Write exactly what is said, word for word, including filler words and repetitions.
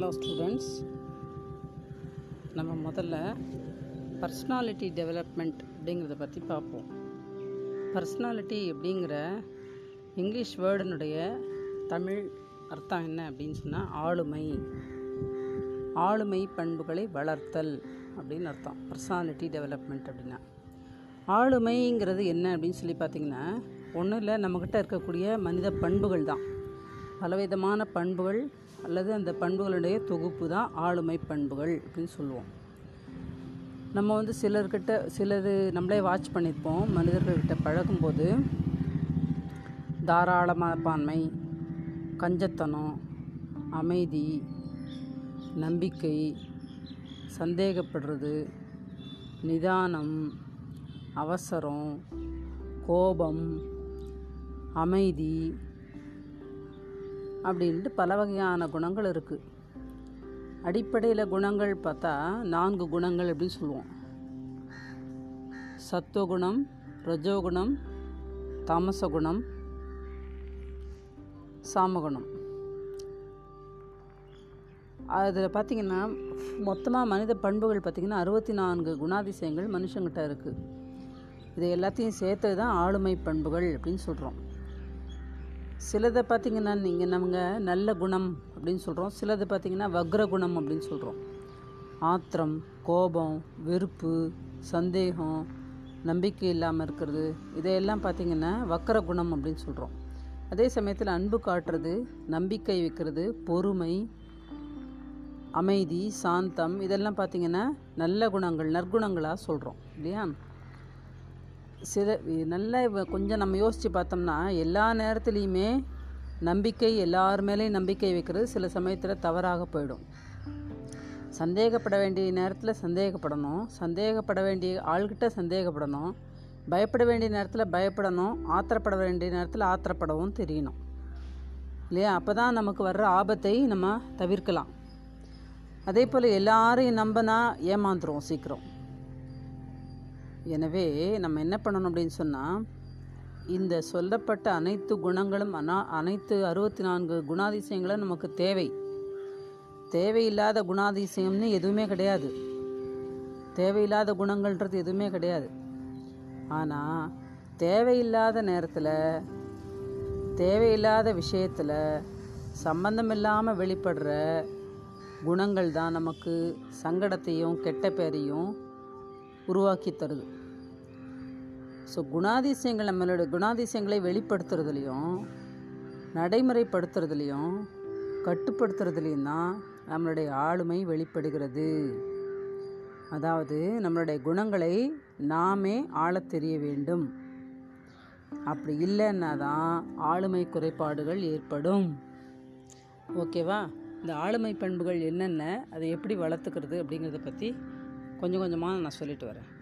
Hello students, நம்ம முதல்ல personality development அப்படிங்கிறத பற்றி பார்ப்போம். பர்சனாலிட்டி அப்படிங்கிற இங்கிலீஷ் வேர்டினுடைய தமிழ் அர்த்தம் என்ன அப்படின்னு சொன்னால் ஆளுமை, ஆளுமை பண்புகளை வளர்த்தல் அப்படின்னு அர்த்தம் பர்சனாலிட்டி டெவலப்மெண்ட் அப்படின்னா. ஆளுமைங்கிறது என்ன அப்படின்னு சொல்லி பார்த்திங்கன்னா, ஒன்றும் இல்லை, நம்மக்கிட்ட இருக்கக்கூடிய மனித பண்புகள் தான், பலவிதமான பண்புகள் அல்லது அந்த பண்புகளுடைய தொகுப்பு தான் ஆளுமை பண்புகள் அப்படின்னு சொல்லுவோம். நம்ம வந்து சிலர்கிட்ட சிலது நம்மளே வாட்ச் பண்ணியிருப்போம். மனிதர்கள்கிட்ட பழகும்போது தாராளமனப்பான்மை, கஞ்சத்தனம், அமைதி, நம்பிக்கை, சந்தேகப்படுறது, நிதானம், அவசரம், கோபம், அமைதி அப்படின்ட்டு பல வகையான குணங்கள் இருக்குது. அடிப்படையில் குணங்கள் பார்த்தா நான்கு குணங்கள் அப்படின்னு சொல்லுவோம். சத்துவகுணம், ரஜோகுணம், தாமசகுணம், சாமகுணம். அதில் பார்த்திங்கன்னா மொத்தமாக மனித பண்புகள் பார்த்திங்கன்னா அறுபத்தி நான்கு குணாதிசயங்கள் மனுஷங்கிட்ட இருக்குது. இது எல்லாத்தையும் சேர்த்து தான் ஆளுமை பண்புகள் அப்படின்னு சொல்கிறோம். சிலதை பார்த்திங்கன்னா நீங்கள் நமக்கு நல்ல குணம் அப்படின்னு சொல்கிறோம், சிலது பார்த்திங்கன்னா வக்ர குணம் அப்படின்னு சொல்கிறோம். ஆத்திரம், கோபம், வெறுப்பு, சந்தேகம், நம்பிக்கை இல்லாமல் இருக்கிறது, இதையெல்லாம் பார்த்திங்கன்னா வக்ர குணம் அப்படின்னு சொல்கிறோம். அதே சமயத்தில் அன்பு காட்டுறது, நம்பிக்கை வைக்கிறது, பொறுமை, அமைதி, சாந்தம், இதெல்லாம் பார்த்திங்கன்னா நல்ல குணங்கள், நற்குணங்களாக சொல்கிறோம் இல்லையா. சில நல்ல கொஞ்சம் நம்ம யோசித்து பார்த்தோம்னா எல்லா நேரத்துலேயுமே நம்பிக்கை, எல்லார் மேலேயும் நம்பிக்கை வைக்கிறது சில சமயத்தில் தவறாக போயிடும். சந்தேகப்பட வேண்டிய நேரத்தில் சந்தேகப்படணும், சந்தேகப்பட வேண்டிய ஆள்கிட்ட சந்தேகப்படணும், பயப்பட வேண்டிய நேரத்தில் பயப்படணும், ஆத்திரப்பட வேண்டிய நேரத்தில் ஆத்திரப்படவும் தெரியணும் இல்லையா. அப்போ தான் நமக்கு வர்ற ஆபத்தை நம்ம தவிர்க்கலாம். அதே போல் எல்லாரையும் நம்பினா ஏமாந்துடும் சீக்கிரம். எனவே நம்ம என்ன பண்ணணும் அப்படின்னு சொன்னால், இந்த சொல்லப்பட்ட அனைத்து குணங்களும் அனா அனைத்து அறுபத்தி நான்கு குணாதிசயங்களும் நமக்கு தேவை. தேவையில்லாத குணாதிசயம்னு எதுவுமே கிடையாது, தேவையில்லாத குணங்கள்ன்றது எதுவுமே கிடையாது. ஆனால் தேவையில்லாத நேரத்தில், தேவையில்லாத விஷயத்தில் சம்பந்தம் இல்லாமல் வெளிப்படுற குணங்கள் தான் நமக்கு சங்கடத்தையும் கெட்ட பேரையும் உருவாக்கி தருது. ஸோ குணாதிசயங்கள், நம்மளோட குணாதிசயங்களை வெளிப்படுத்துறதுலையும் நடைமுறைப்படுத்துறதுலையும் கட்டுப்படுத்துறதுலையும் தான் நம்மளுடைய ஆளுமை வெளிப்படுகிறது. அதாவது நம்மளுடைய குணங்களை நாமே ஆளத் தெரிய வேண்டும். அப்படி இல்லைன்னா தான் ஆளுமை குறைபாடுகள் ஏற்படும். ஓகேவா? இந்த ஆளுமை பண்புகள் என்னென்ன, அதை எப்படி வளர்த்துக்கிறது அப்படிங்கிறத பற்றி கொஞ்சம் கொஞ்சமாக நான் சொல்லிட்டு வரேன்.